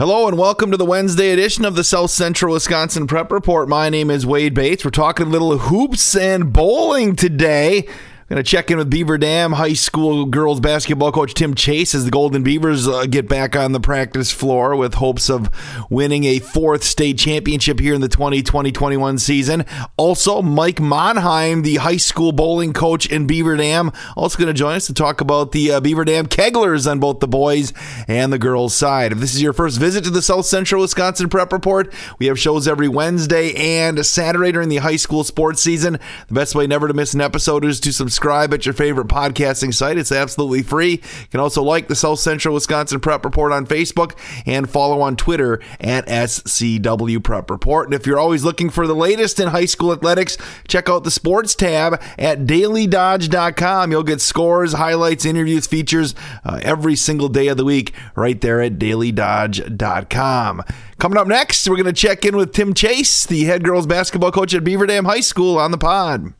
Hello and welcome to the Wednesday edition of the South Central Wisconsin Prep Report. My name is Wade Bates. We're talking a little hoops and bowling today. I'm going to check in with Beaver Dam High School girls basketball coach Tim Chase as the Golden Beavers get back on the practice floor with hopes of winning a fourth state championship here in the 2020-21 season. Also, Mike Monheim, the high school bowling coach in Beaver Dam, also going to join us to talk about the Beaver Dam Kegglers on both the boys and the girls side. If this is your first visit to the South Central Wisconsin Prep Report, we have shows every Wednesday and Saturday during the high school sports season. The best way never to miss an episode is to subscribe at your favorite podcasting site. It's absolutely free. You can also like the South Central Wisconsin Prep Report on Facebook and follow on Twitter at SCW Prep Report. And if you're always looking for the latest in high school athletics, check out the sports tab at dailydodge.com. You'll get scores, highlights, interviews, features every single day of the week right there at dailydodge.com. Coming up next, we're going to check in with Tim Chase, the head girls basketball coach at Beaver Dam High School, on the pod.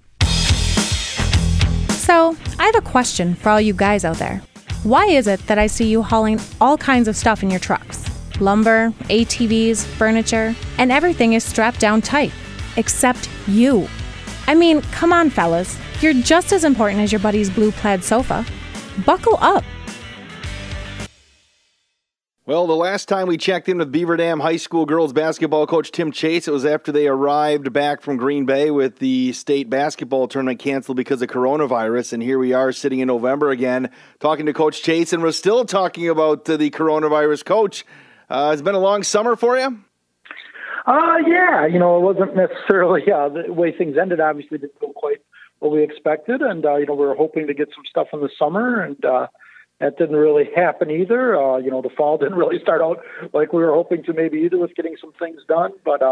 So, I have a question for all you guys out there. Why is it that I see you hauling all kinds of stuff in your trucks? Lumber, ATVs, furniture, and everything is strapped down tight, except you. I mean, come on, fellas. You're just as important as your buddy's blue plaid sofa. Buckle up. Well, the last time we checked in with Beaver Dam High School girls basketball coach Tim Chase, it was after they arrived back from Green Bay with the state basketball tournament canceled because of coronavirus. And here we are sitting in November again talking to Coach Chase, and we're still talking about the coronavirus. Coach, it's been a long summer for you? Yeah, you know, it wasn't necessarily the way things ended. Obviously, didn't go quite what we expected. And, you know, we were hoping to get some stuff in the summer, and that didn't really happen either. You know, the fall didn't really start out like we were hoping to, maybe either, with getting some things done. But,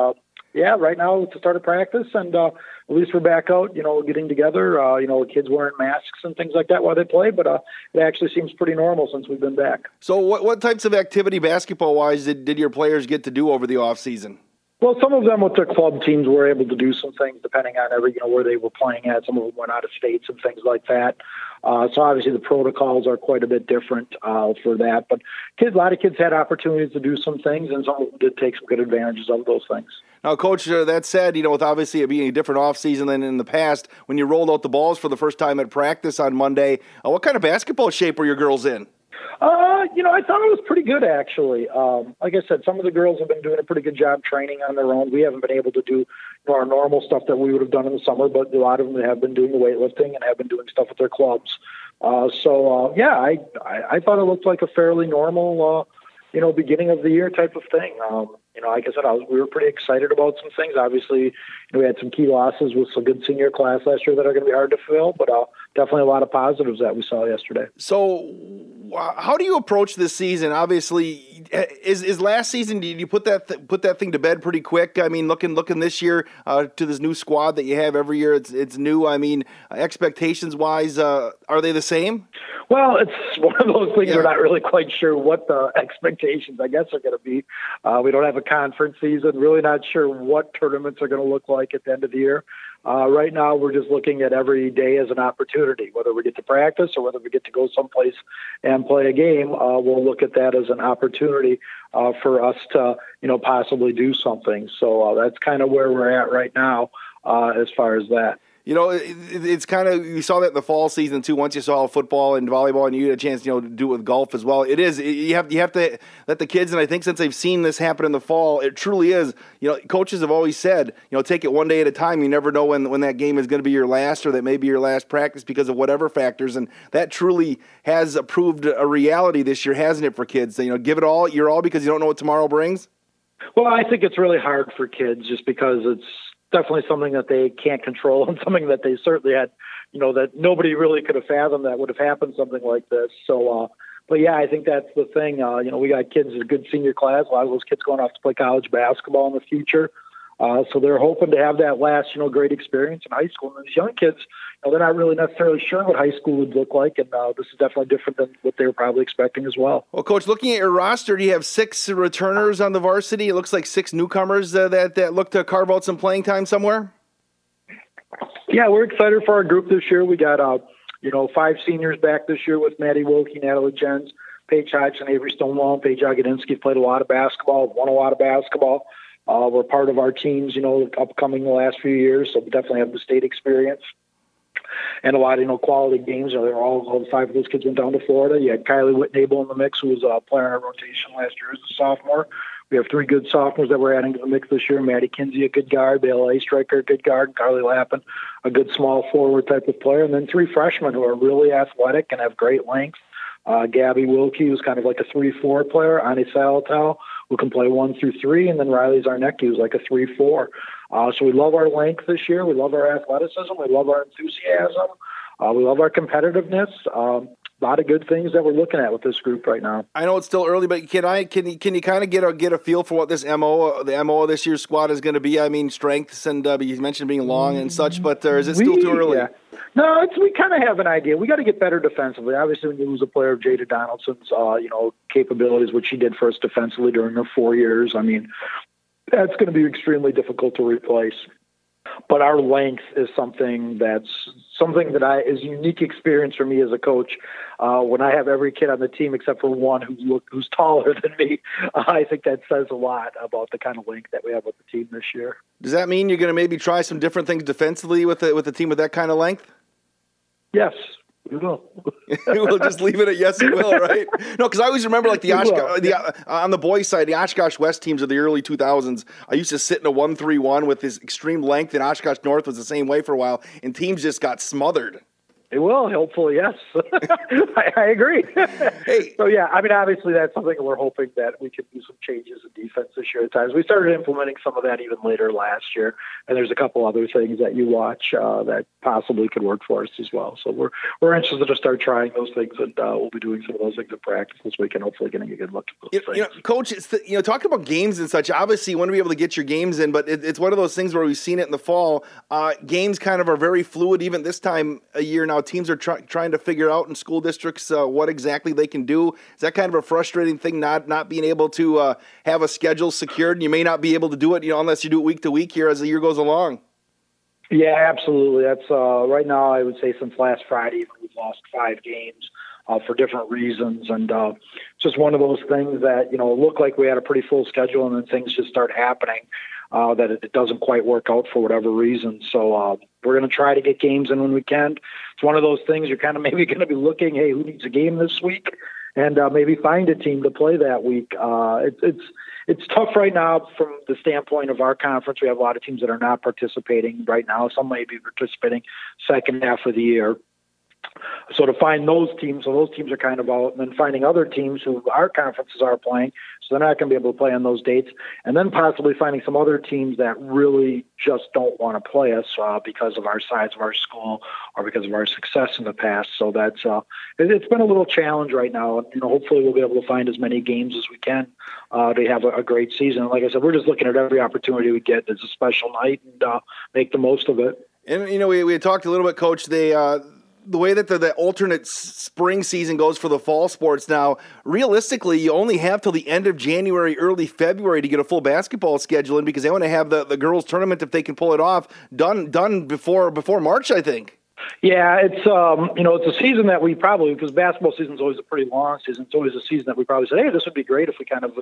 yeah, right now it's the start of practice, and at least we're back out, you know, getting together, you know, kids wearing masks and things like that while they play. But it actually seems pretty normal since we've been back. So what types of activity basketball-wise did your players get to do over the offseason? Well, some of them with their club teams were able to do some things depending on where they were playing at. Some of them went out of states and things like that. So obviously the protocols are quite a bit different for that. But a lot of kids had opportunities to do some things, and some of them did take some good advantages of those things. Now, Coach, that said, you know, with obviously it being a different offseason than in the past, when you rolled out the balls for the first time at practice on Monday, what kind of basketball shape were your girls in? You know, I thought it was pretty good, actually. Like I said, some of the girls have been doing a pretty good job training on their own. We haven't been able to do our normal stuff that we would have done in the summer, but a lot of them have been doing the weightlifting and have been doing stuff with their clubs. I thought it looked like a fairly normal, you know, beginning of the year type of thing. You know, like I said, we were pretty excited about some things. Obviously, you know, we had some key losses with a good senior class last year that are going to be hard to fill, but definitely a lot of positives that we saw yesterday. So how do you approach this season? Obviously, is last season, did you put that thing to bed pretty quick? I mean, looking this year to this new squad that you have every year, it's new. I mean, expectations-wise, are they the same? Well, it's one of those things we're not really quite sure what the expectations, I guess, are going to be. We don't have a conference season, really not sure what tournaments are going to look like at the end of the year. Right now, we're just looking at every day as an opportunity, whether we get to practice or whether we get to go someplace and play a game. We'll look at that as an opportunity for us to, you know, possibly do something. So that's kind of where we're at right now as far as that. You know, it's kind of, you saw that in the fall season too. Once you saw football and volleyball, and you had a chance, you know, to do it with golf as well. It is, you have to let the kids, and I think since they've seen this happen in the fall, it truly is. You know, coaches have always said, you know, take it one day at a time. You never know when that game is going to be your last, or that may be your last practice because of whatever factors. And that truly has proved a reality this year, hasn't it, for kids? So, you know, give it all, your all, because you don't know what tomorrow brings. Well, I think it's really hard for kids just because it's definitely something that they can't control, and something that they certainly had, you know, that nobody really could have fathomed that would have happened, something like this. So, but yeah, I think that's the thing. You know, we got kids in a good senior class, a lot of those kids going off to play college basketball in the future. So they're hoping to have that last, you know, great experience in high school. And these young kids, you know, they're not really necessarily sure what high school would look like, and this is definitely different than what they were probably expecting as well. Well, Coach, looking at your roster, do you have 6 returners on the varsity? It looks like 6 newcomers that look to carve out some playing time somewhere? Yeah, we're excited for our group this year. We got, 5 seniors back this year with Maddie Wilkie, Natalie Jens, Paige Hodgson, Avery Stonewall, and Paige Ogadinski played a lot of basketball, won a lot of basketball. Were part of our teams, you know, upcoming the last few years, so we definitely have the state experience. And a lot of, you know, quality games. All the five of those kids went down to Florida. You had Kylie Whitnable in the mix, who was a player in our rotation last year as a sophomore. We have three good sophomores that we're adding to the mix this year. Maddie Kinsey, a good guard. Bail A. Striker, a good guard. Carly Lappin, a good small forward type of player. And then three freshmen who are really athletic and have great length. Gabby Wilkie, who's kind of like a 3-4 player. Ani Salatow, who can play 1-3. And then Riley Zarnicki, who's like a 3-4. So we love our length this year. We love our athleticism. We love our enthusiasm. We love our competitiveness. A lot of good things that we're looking at with this group right now. I know it's still early, but can you kind of get a feel for what the MO of this year's squad is going to be? I mean, strengths and you mentioned being long and such, but is it still too early? Yeah. No, we kind of have an idea. We got to get better defensively. Obviously, when you lose a player of Jada Donaldson's, capabilities, which she did for us defensively during her 4 years, I mean, that's going to be extremely difficult to replace. But our length is something that is unique experience for me as a coach. When I have every kid on the team except for one who's taller than me, I think that says a lot about the kind of length that we have with the team this year. Does that mean you're going to maybe try some different things defensively with a team with that kind of length? Yes. You will. We'll just leave it at yes, you will, right? No, because I always remember like the Oshkosh, on the boys' side, the Oshkosh West teams of the early 2000s. I used to sit in a 1-3-1 with his extreme length, and Oshkosh North was the same way for a while, and teams just got smothered. It will, hopefully, yes. I agree. Hey. So, yeah, I mean, obviously that's something we're hoping that we can do some changes in defense this year at times. We started implementing some of that even later last year, and there's a couple other things that you watch that possibly could work for us as well. So we're interested to start trying those things, and we'll be doing some of those things in practice this week and hopefully getting a good look at those things. Coach, it's talking about games and such, obviously you want to be able to get your games in, but it's one of those things where we've seen it in the fall. Games kind of are very fluid even this time a year now. Teams are trying to figure out in school districts what exactly they can do. Is that kind of a frustrating thing, not being able to have a schedule secured? And you may not be able to do it, unless you do it week to week here as the year goes along. Yeah, absolutely. That's right now. I would say since last Friday, we've lost 5 games for different reasons, and it's just one of those things that looked like we had a pretty full schedule, and then things just start happening. That it doesn't quite work out for whatever reason. So we're going to try to get games in when we can. It's one of those things you're kind of maybe going to be looking, hey, who needs a game this week? And maybe find a team to play that week. It's tough right now from the standpoint of our conference. We have a lot of teams that are not participating right now. Some may be participating second half of the year. So to find those teams are kind of out, and then finding other teams who our conferences are playing, so they're not going to be able to play on those dates, and then possibly finding some other teams that really just don't want to play us because of our size of our school or because of our success in the past. So that's it's been a little challenge right now, and hopefully we'll be able to find as many games as we can to have a great season. And like I said, we're just looking at every opportunity we get. It's a special night, and make the most of it. And we had talked a little bit, Coach. The way that the alternate spring season goes for the fall sports now, realistically, you only have till the end of January, early February to get a full basketball schedule in, because they want to have the girls' tournament, if they can pull it off, done before March, I think. Yeah, it's it's a season that we probably, because basketball season is always a pretty long season. It's always a season that we probably said, hey, this would be great if we kind of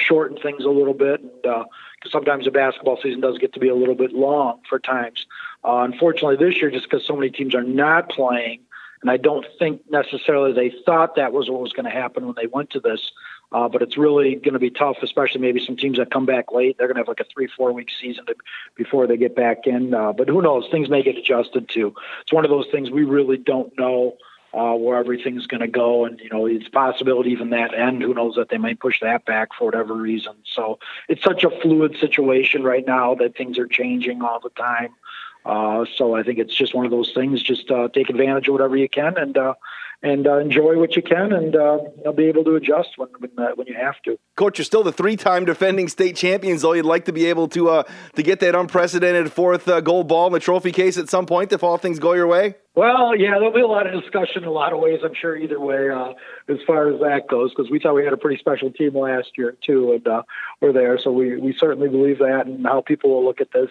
shorten things a little bit, and because sometimes the basketball season does get to be a little bit long for times. Unfortunately, this year, just because so many teams are not playing, and I don't think necessarily they thought that was what was going to happen when they went to this. But it's really going to be tough, especially maybe some teams that come back late. They're going to have like a 3-4 week season before they get back in. But who knows? Things may get adjusted too. It's one of those things we really don't know where everything's going to go. And, it's a possibility even that end. Who knows that they might push that back for whatever reason. So it's such a fluid situation right now that things are changing all the time. So I think it's just one of those things, just take advantage of whatever you can and enjoy what you can, and you'll be able to adjust when you have to. Coach, you're still the 3-time defending state champions, though. You'd like to be able to get that unprecedented 4th gold ball in the trophy case at some point if all things go your way? Well, yeah, there'll be a lot of discussion in a lot of ways, I'm sure, either way as far as that goes, because we thought we had a pretty special team last year, too, and we're there. So we certainly believe that and how people will look at this.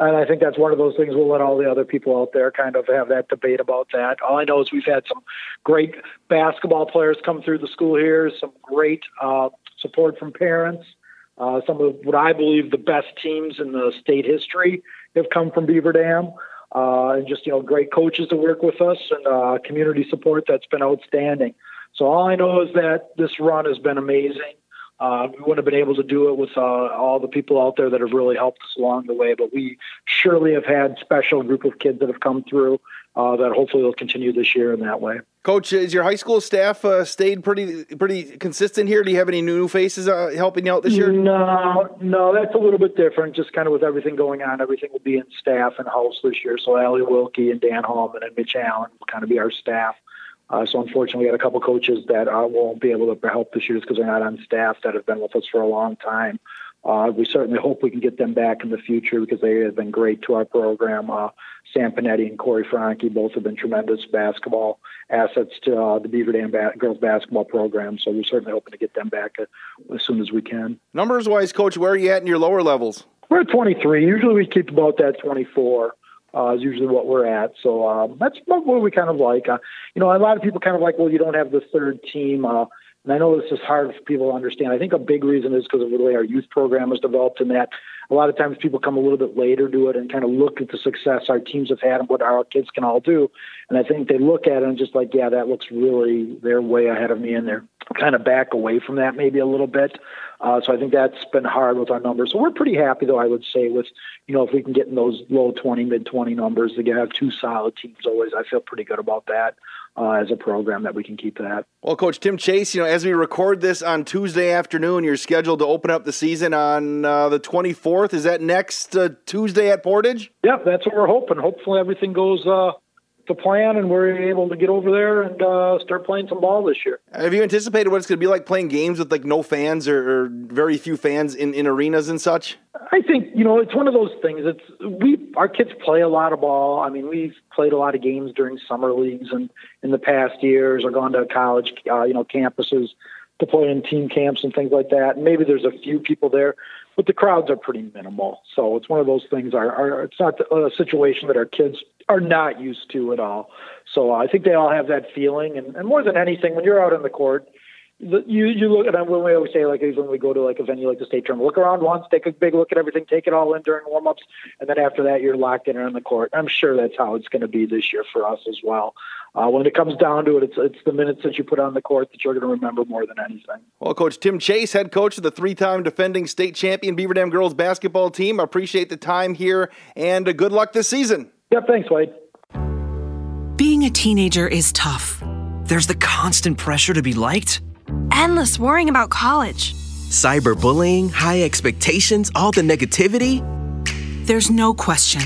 And I think that's one of those things we'll let all the other people out there kind of have that debate about that. All I know is we've had some great basketball players come through the school here, some great support from parents. Some of what I believe the best teams in the state history have come from Beaver Dam. And just, great coaches to work with us and community support that's been outstanding. So all I know is that this run has been amazing. We wouldn't have been able to do it with all the people out there that have really helped us along the way, but we surely have had special group of kids that have come through that hopefully will continue this year in that way. Coach, is your high school staff stayed pretty consistent here? Do you have any new faces helping you out this year? No, that's a little bit different. Just kind of with everything going on, everything will be in staff and house this year. So Allie Wilkie and Dan Hallman and Mitch Allen will kind of be our staff. So unfortunately, we had a couple coaches that won't be able to help this year because they're not on staff that have been with us for a long time. We certainly hope we can get them back in the future because they have been great to our program. Sam Panetti and Corey Franke both have been tremendous basketball assets to the Beaver Dam girls basketball program. So we're certainly hoping to get them back as soon as we can. Numbers-wise, Coach, where are you at in your lower levels? We're at 23. Usually we keep about that 24. Is usually what we're at. So that's what we kind of like. A lot of people kind of like, well, you don't have the third team. And I know this is hard for people to understand. I think a big reason is because of the way our youth program has developed in that a lot of times people come a little bit later to it and kind of look at the success our teams have had and what our kids can all do. And I think they look at it and just like, yeah, that looks really, they're way ahead of me and they're kind of back away from that maybe a little bit. So I think that's been hard with our numbers. So we're pretty happy, though, I would say, with, if we can get in those low 20, mid-20 numbers, to have two solid teams always. I feel pretty good about that as a program that we can keep that. Well, Coach Tim Chase, as we record this on Tuesday afternoon, you're scheduled to open up the season on the 24th. Is that next Tuesday at Portage? Yep, that's what we're hoping. Hopefully everything goes to plan and we're able to get over there and start playing some ball this year. Have you anticipated what it's going to be like playing games with no fans or very few fans in arenas and such? I think, it's one of those things. Our kids play a lot of ball. I mean, we've played a lot of games during summer leagues and in the past years or gone to college, campuses to play in team camps and things like that. And maybe there's a few people there, but the crowds are pretty minimal. So it's one of those things. It's not a situation that our kids are not used to at all. So I think they all have that feeling. And more than anything, when you're out on the court, you look, and when we always say, when we go to a venue like the state tournament, look around once, take a big look at everything, take it all in during warm-ups, and then after that, you're locked in on the court. I'm sure that's how it's going to be this year for us as well. When it comes down to it, it's the minutes that you put on the court that you're going to remember more than anything. Well, Coach Tim Chase, head coach of the three-time defending state champion Beaver Dam girls basketball team, I appreciate the time here, and good luck this season. Yeah, thanks, Wade. Being a teenager is tough. There's the constant pressure to be liked. Endless worrying about college. Cyberbullying, high expectations, all the negativity. There's no question.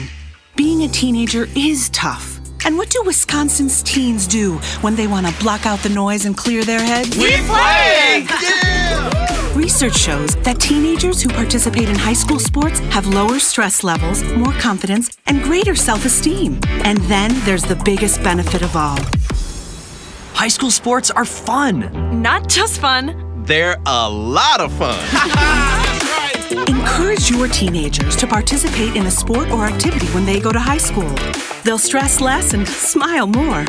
Being a teenager is tough. And what do Wisconsin's teens do when they want to block out the noise and clear their heads? We play! Yeah! Research shows that teenagers who participate in high school sports have lower stress levels, more confidence, and greater self-esteem. And then there's the biggest benefit of all. High school sports are fun. Not just fun. They're a lot of fun. That's right. Encourage your teenagers to participate in a sport or activity when they go to high school. They'll stress less and smile more.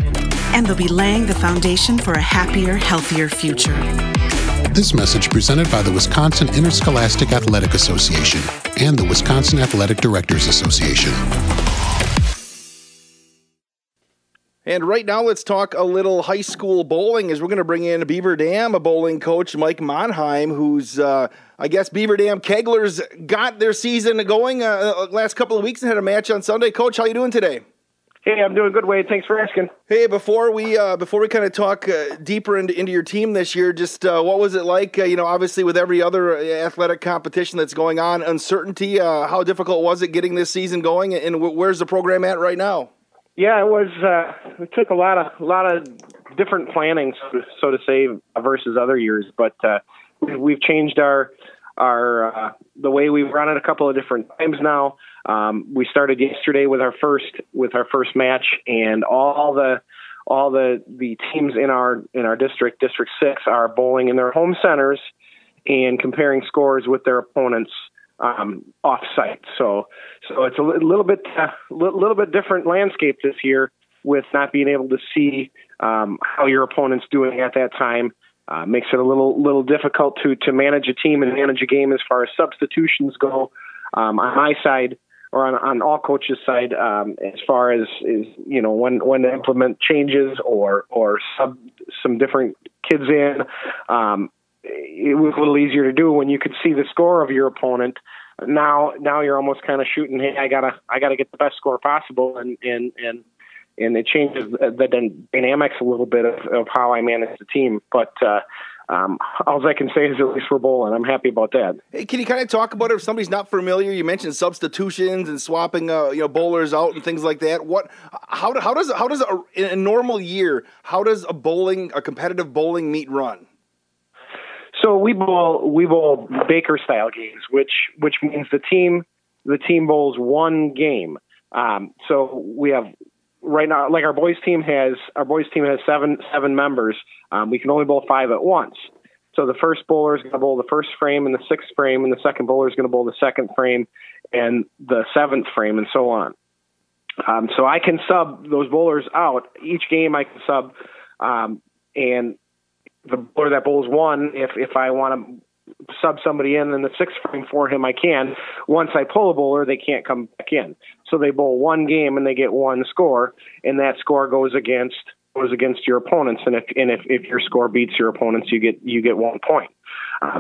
And they'll be laying the foundation for a happier, healthier future. This message presented by the Wisconsin Interscholastic Athletic Association and the Wisconsin Athletic Directors Association. And right now, let's talk a little high school bowling as we're going to bring in Beaver Dam bowling coach Mike Monheim, who's, Beaver Dam Kegglers got their season going last couple of weeks and had a match on Sunday. Coach, how you doing today? Hey, I'm doing good, Wade. Thanks for asking. Hey, before we kind of talk deeper into your team this year, just what was it like? Obviously with every other athletic competition that's going on, uncertainty. How difficult was it getting this season going, and where's the program at right now? Yeah, it was. It took a lot of different planning, so to say, versus other years. But we've changed our are the way we've run it a couple of different times now. We started yesterday with our first match, and all the teams in our district 6 are bowling in their home centers and comparing scores with their opponents off-site. So it's a little bit different landscape this year, with not being able to see how your opponent's doing at that time. Makes it a little difficult to manage a team and manage a game as far as substitutions go. On my side, or on all coaches' side, as far as when to implement changes or sub some different kids in, it was a little easier to do when you could see the score of your opponent. Now you're almost kind of shooting, hey, I gotta get the best score possible, and it changes the dynamics a little bit of how I manage the team. But all I can say is at least we're bowling. I'm happy about that. Hey, can you kind of talk about it if somebody's not familiar? You mentioned substitutions and swapping bowlers out and things like that. How does, in a normal year, how does a competitive bowling meet run? So we bowl Baker style games, which means the team bowls one game. So we have. Right now, like our boys team has seven members. We can only bowl 5 at once. So the first bowler is going to bowl the first frame and the sixth frame, and the second bowler is going to bowl the second frame and the seventh frame, and so on. So I can sub those bowlers out each game. I can sub, and the bowler that bowls one, if I want to sub somebody in the sixth frame for him, I can. Once I pull a bowler, they can't come back in. So they bowl one game and they get one score, and that score goes against your opponents. And if your score beats your opponents, you get 1 point.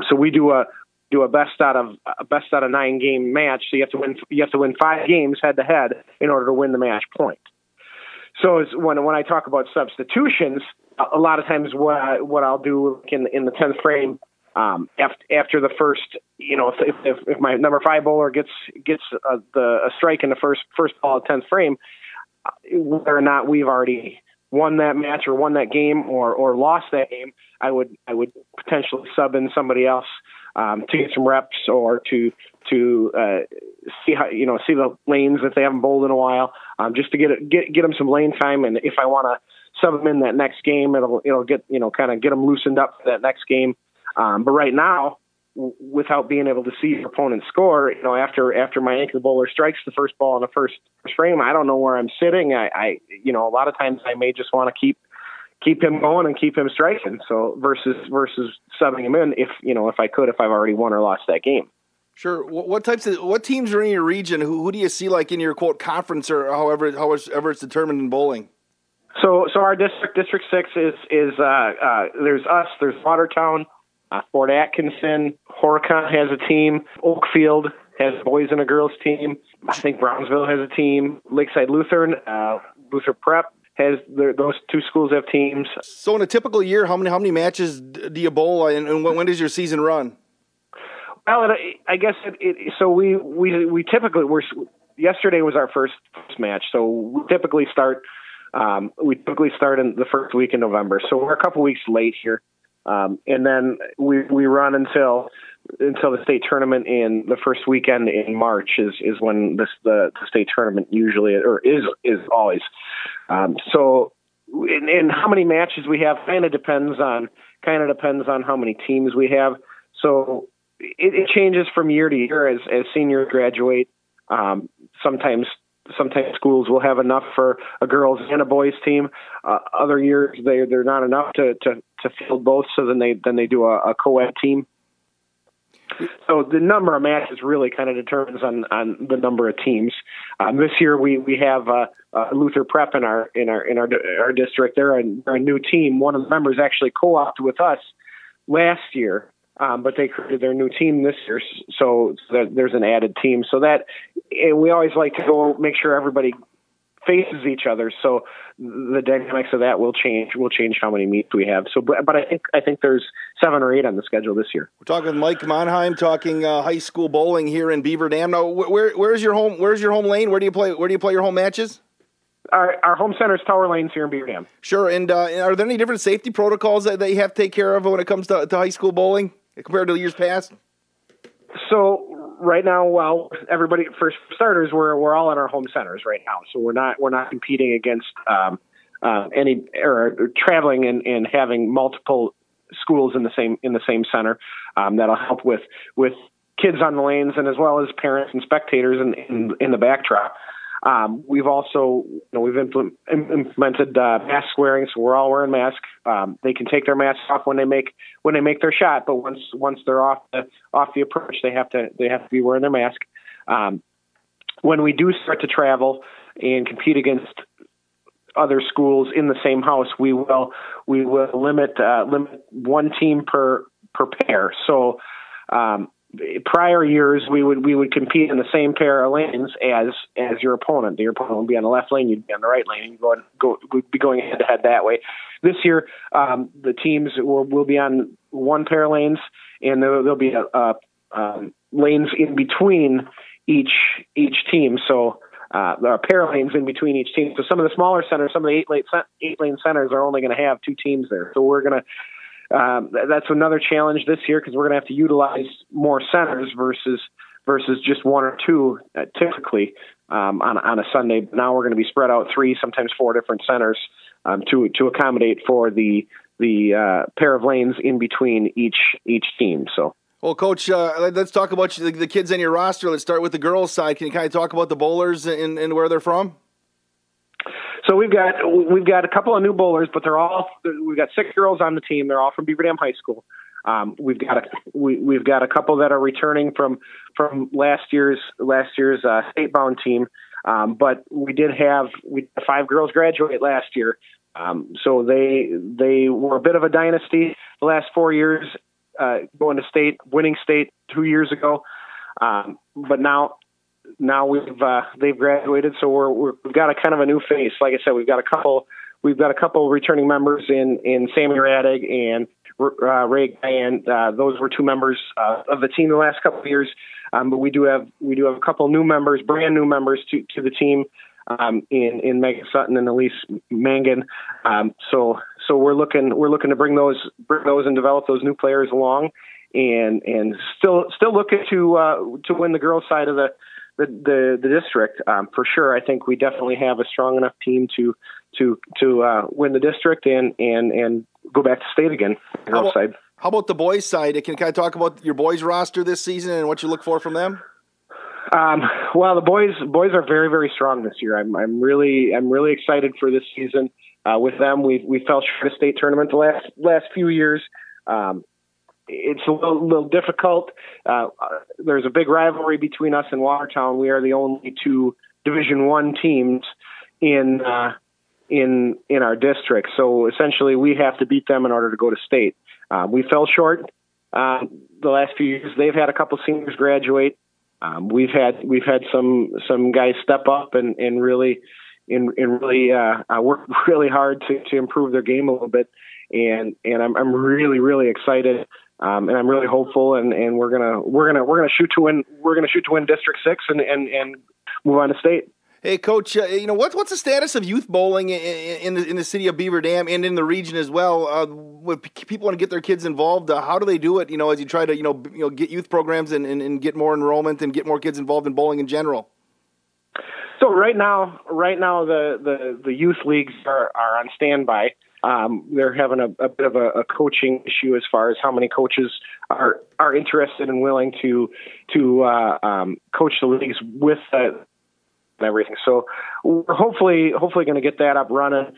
So we do a best out of 9 game match. So you have to win 5 games head to head in order to win the match point. So when I talk about substitutions, a lot of times what I'll do in the 10th frame. After the first, if my number 5 bowler gets a strike in the first ball of 10th frame, whether or not we've already won that match or won that game or lost that game, I would potentially sub in somebody else to get some reps or to see how see the lanes if they haven't bowled in a while, just to get them some lane time, and if I want to sub them in that next game, it'll get kind of get them loosened up for that next game. But right now, without being able to see your opponent's score, after my anchor bowler strikes the first ball in the first frame, I don't know where I'm sitting. I a lot of times I may just want to keep him going and keep him striking. So versus subbing him in if I could, if I've already won or lost that game. Sure. What teams are in your region? Who do you see in your quote conference or however it's determined in bowling? So our district 6 is there's us, there's Watertown. Fort Atkinson, Horicon has a team. Oakfield has a boys and a girls team. I think Brownsville has a team. Lakeside Lutheran, Luther Prep has those 2 schools have teams. So in a typical year, how many matches do you bowl, and when does your season run? Well, we typically yesterday was our first match, so we typically start in the first week in November. So we're a couple weeks late here. And then we run until the state tournament in the first weekend in March is when the state tournament usually is always. So in how many matches we have kind of depends on how many teams we have. So it changes from year to year as seniors graduate. Sometimes schools will have enough for a girls and a boys team. Other years they're not enough to field both, so then they do a co-ed team. So the number of matches really kind of determines on the number of teams. This year we have Luther Prep in our district. They're a new team. One of the members actually co-opted with us last year. But they created their new team this year, so there's an added team. So that, and we always like to go make sure everybody faces each other. So the dynamics of that will change. Will change how many meets we have. So, but I think there's 7 or 8 on the schedule this year. We're talking Mike Monheim, talking high school bowling here in Beaver Dam. Now, where's your home? Where's your home lane? Where do you play your home matches? Our home center is Tower Lanes here in Beaver Dam. Sure, and are there any different safety protocols that you have to take care of when it comes to high school bowling compared to years past? So right now, well, everybody, for starters, we're all at our home centers right now. So we're not competing against any or traveling and having multiple schools in the same center. That'll help with kids on the lanes and as well as parents and spectators in the backdrop. We've also, we've implemented mask wearing, so we're all wearing masks. They can take their masks off when they make their shot, but once they're off the approach, they have to be wearing their mask. When we do start to travel and compete against other schools in the same house, we will limit one team per pair. So prior years, we would compete in the same pair of lanes as your opponent. Your opponent would be on the left lane, you'd be on the right lane, and would be going head to head that way. This year, the teams will be on one pair of lanes, and there'll be lanes in between each team. So there are pair of lanes in between each team. So some of the smaller centers, some of the eight lane centers are only going to have two teams there. So we're going to. That's another challenge this year because we're going to have to utilize more centers versus just one or two typically on a Sunday. Now we're going to be spread out three, sometimes four different centers to accommodate for the pair of lanes in between each team. So. Well, Coach, let's talk about the kids on your roster. Let's start with the girls' side. Can you kind of talk about the bowlers and where they're from? So we've got a couple of new bowlers, but we've got 6 girls on the team. They're all from Beaver Dam High School. We've got a couple that are returning from last year's state bound team. But we had 5 girls graduate last year. So they were a bit of a dynasty the last 4 years, going to state, winning state 2 years ago. But now they've graduated, so we've got a kind of a new face. Like I said, we've got a couple returning members in Sammy Radig and Ray, and those were 2 members of the team the last couple of years. But we do have a couple new members, brand new members to the team, in Megan Sutton and Elise Mangan. So we're looking to bring those and develop those new players along, and still looking to win the girls' side of the district, for sure. I think we definitely have a strong enough team to win the district and go back to state again. How about the boys' side? Can you kind of talk about your boys' roster this season and what you look for from them? Well, the boys are very, very strong this year. I'm really excited for this season. With them, we fell short of state tournament the last few years. It's a little difficult. There's a big rivalry between us and Watertown. We are the only 2 Division I teams in our district. So essentially, we have to beat them in order to go to state. We fell short the last few years. They've had a couple seniors graduate. We've had some guys step up and really work really hard to improve their game a little bit. And I'm really, really excited. And I'm really hopeful, and we're gonna shoot to win. We're gonna shoot to win District 6 and move on to state. Hey, Coach, what's the status of youth bowling in the city of Beaver Dam and in the region as well? When people want to get their kids involved, how do they do it? As you try to get youth programs and get more enrollment and get more kids involved in bowling in general. So right now the youth leagues are on standby. They're having a bit of a coaching issue as far as how many coaches are interested and willing to coach the leagues with and everything. So we're hopefully going to get that up running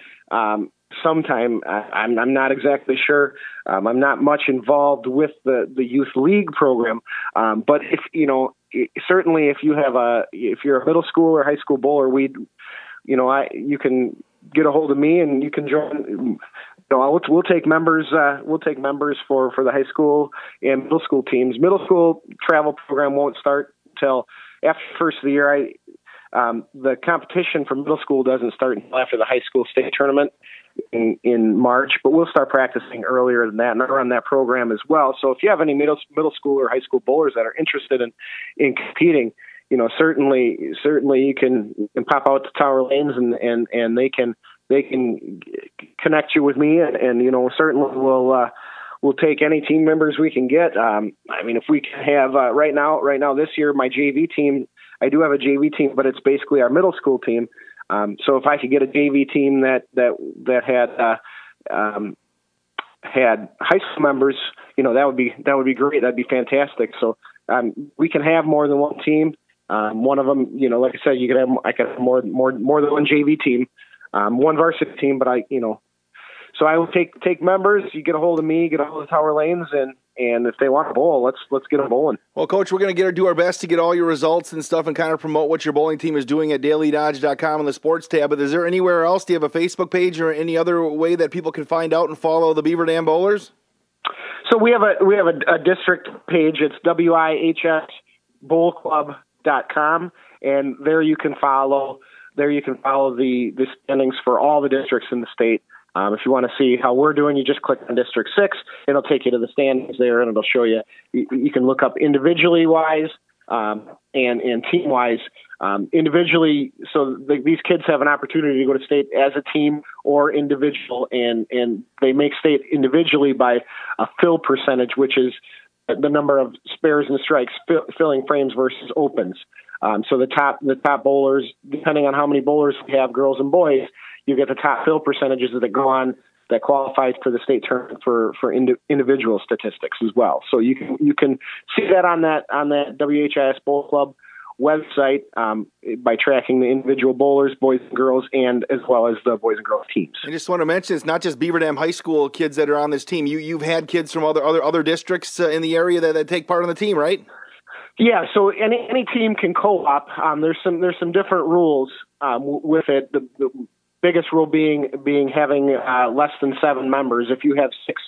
sometime. I'm not exactly sure. I'm not much involved with the youth league program, but if certainly if you have if you're a middle school or high school bowler, you can get a hold of me and you can join. We'll take members for the high school and middle school teams. Middle school travel program won't start till after the first of the year. The competition for middle school doesn't start until after the high school state tournament in March, but we'll start practicing earlier than that and run that program as well. So if you have any middle school or high school bowlers that are interested in competing, certainly you can pop out to Tower Lanes and they can connect you with me, and certainly we'll we'll take any team members we can get. I mean, if we can have right now this year, my JV team, I do have a JV team, but it's basically our middle school team. So if I could get a JV team that had high school members, you know, that would be great. That'd be fantastic. So we can have more than one team. One of them, you know, like I said, I could have more than one JV team, one varsity team, but so I will take members. You get a hold of me, get a hold of Tower Lanes, and if they want to bowl, let's get them bowling. Well, Coach, we're going to do our best to get all your results and stuff and kind of promote what your bowling team is doing at dailydodge.com on the sports tab. But is there anywhere else? Do you have a Facebook page or any other way that people can find out and follow the Beaver Dam Bowlers? So we have a district page. It's wihsbowlclub.com, and there you can follow the standings for all the districts in the state. If you want to see how we're doing, you just click on District 6. It'll take you to the standings there, and it'll show you. You can look up individually-wise and team-wise. Individually, so these kids have an opportunity to go to state as a team or individual, and they make state individually by a fill percentage, which is the number of spares and strikes, filling frames versus opens. So the top bowlers, depending on how many bowlers we have, girls and boys, you get the top fill percentages that go on that qualifies for the state tournament for individual statistics as well. So you can see that on that WHIS Bowl Club website by tracking the individual bowlers, boys and girls, and as well as the boys and girls teams. I just want to mention it's not just Beaver Dam High School kids that are on this team. You've had kids from other districts in the area that take part on the team, right? Yeah, so any team can co-op. There's some different rules with it. The biggest rule being having less than 7 members. If you have six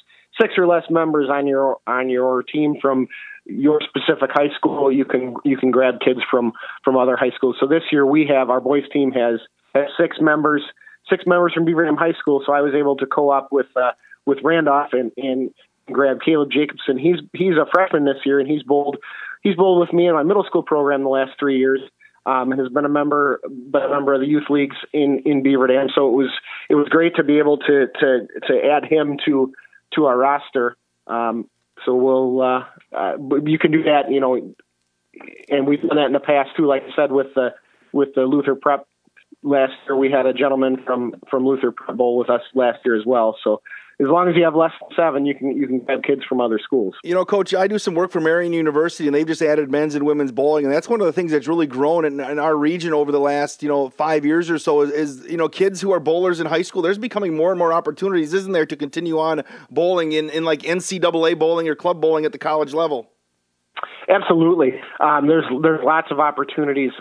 or less members on your team from your specific high school, you can grab kids from other high schools. So this year we have our boys team has 6 members from Beaver Dam High School. So I was able to co-op with Randolph and grab Caleb Jacobson. He's a freshman this year, and he's bowled with me in my middle school program the last 3 years, and has been a member of the youth leagues in Beaver Dam. So it was great to be able to add him to our roster. So we'll you can do that, you know, and we've done that in the past too. Like I said, with the Luther Prep last year, we had a gentleman from Luther Prep bowl with us last year as well. So as long as you have less than 7, you can have kids from other schools. You know, Coach, I do some work for Marion University, and they've just added men's and women's bowling, and that's one of the things that's really grown in our region over the last 5 years or so. Is kids who are bowlers in high school, there's becoming more and more opportunities, isn't there, to continue on bowling in like NCAA bowling or club bowling at the college level? Absolutely, there's lots of opportunities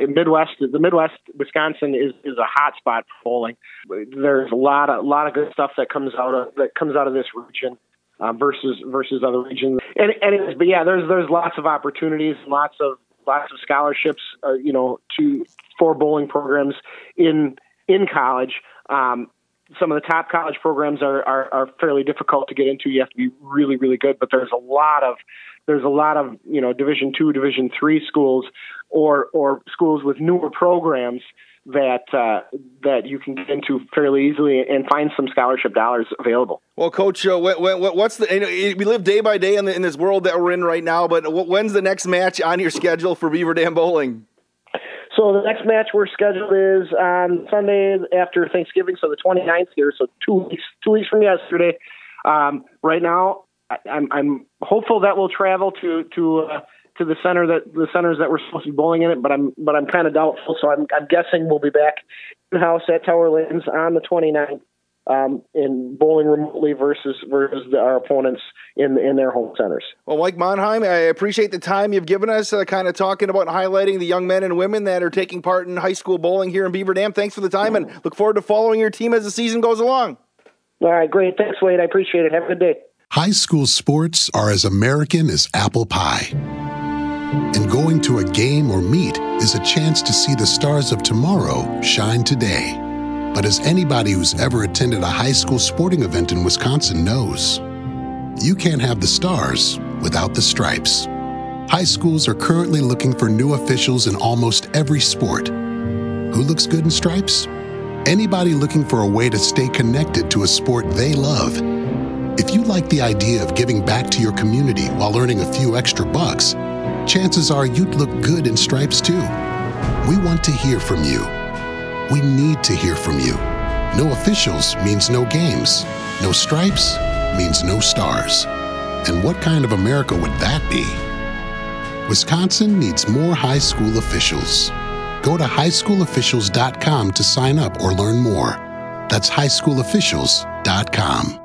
in Midwest. The Midwest, Wisconsin is a hot spot for bowling. There's a lot of good stuff that comes out of this region versus other regions. But yeah, there's lots of opportunities, lots of scholarships, for bowling programs in college. Some of the top college programs are fairly difficult to get into. You have to be really, really good, but there's a lot of Division II, Division III schools or schools with newer programs that you can get into fairly easily and find some scholarship dollars available. Well, Coach, we live day by day in this world that we're in right now, but when's the next match on your schedule for Beaver Dam Bowling? So the next match we're scheduled is on Sunday after Thanksgiving, so the 29th here, so 2 weeks from yesterday. Right now, I'm hopeful that we'll travel to the centers that we're supposed to be bowling in it, but I'm kind of doubtful. So I'm guessing we'll be back in house at Tower Lanes on the 29th, in bowling remotely versus our opponents in their home centers. Well, Mike Monheim, I appreciate the time you've given us, kind of talking about and highlighting the young men and women that are taking part in high school bowling here in Beaver Dam. Thanks for the time, and look forward to following your team as the season goes along. All right, great. Thanks, Wade. I appreciate it. Have a good day. High school sports are as American as apple pie. And going to a game or meet is a chance to see the stars of tomorrow shine today. But as anybody who's ever attended a high school sporting event in Wisconsin knows, you can't have the stars without the stripes. High schools are currently looking for new officials in almost every sport. Who looks good in stripes? Anybody looking for a way to stay connected to a sport they love If you like the idea of giving back to your community while earning a few extra bucks, chances are you'd look good in stripes too. We want to hear from you. We need to hear from you. No officials means no games. No stripes means no stars. And what kind of America would that be? Wisconsin needs more high school officials. Go to highschoolofficials.com to sign up or learn more. That's highschoolofficials.com.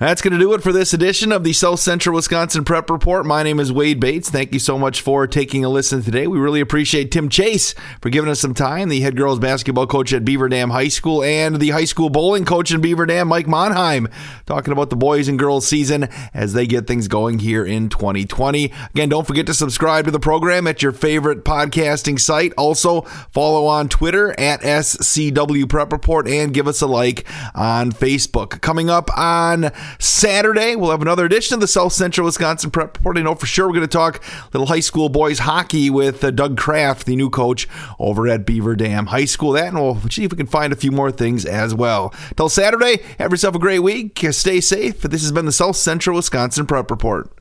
That's going to do it for this edition of the South Central Wisconsin Prep Report. My name is Wade Bates. Thank you so much for taking a listen today. We really appreciate Tim Chase for giving us some time, the head girls basketball coach at Beaver Dam High School, and the high school bowling coach in Beaver Dam, Mike Monheim, talking about the boys and girls season as they get things going here in 2020. Again, don't forget to subscribe to the program at your favorite podcasting site. Also, follow on Twitter at SCW Prep Report and give us a like on Facebook. Coming up on Saturday, we'll have another edition of the South Central Wisconsin Prep Report. I know for sure we're going to talk little high school boys hockey with Doug Kraft, the new coach over at Beaver Dam High School. That, and we'll see if we can find a few more things as well. Till Saturday, have yourself a great week. Stay safe. This has been the South Central Wisconsin Prep Report.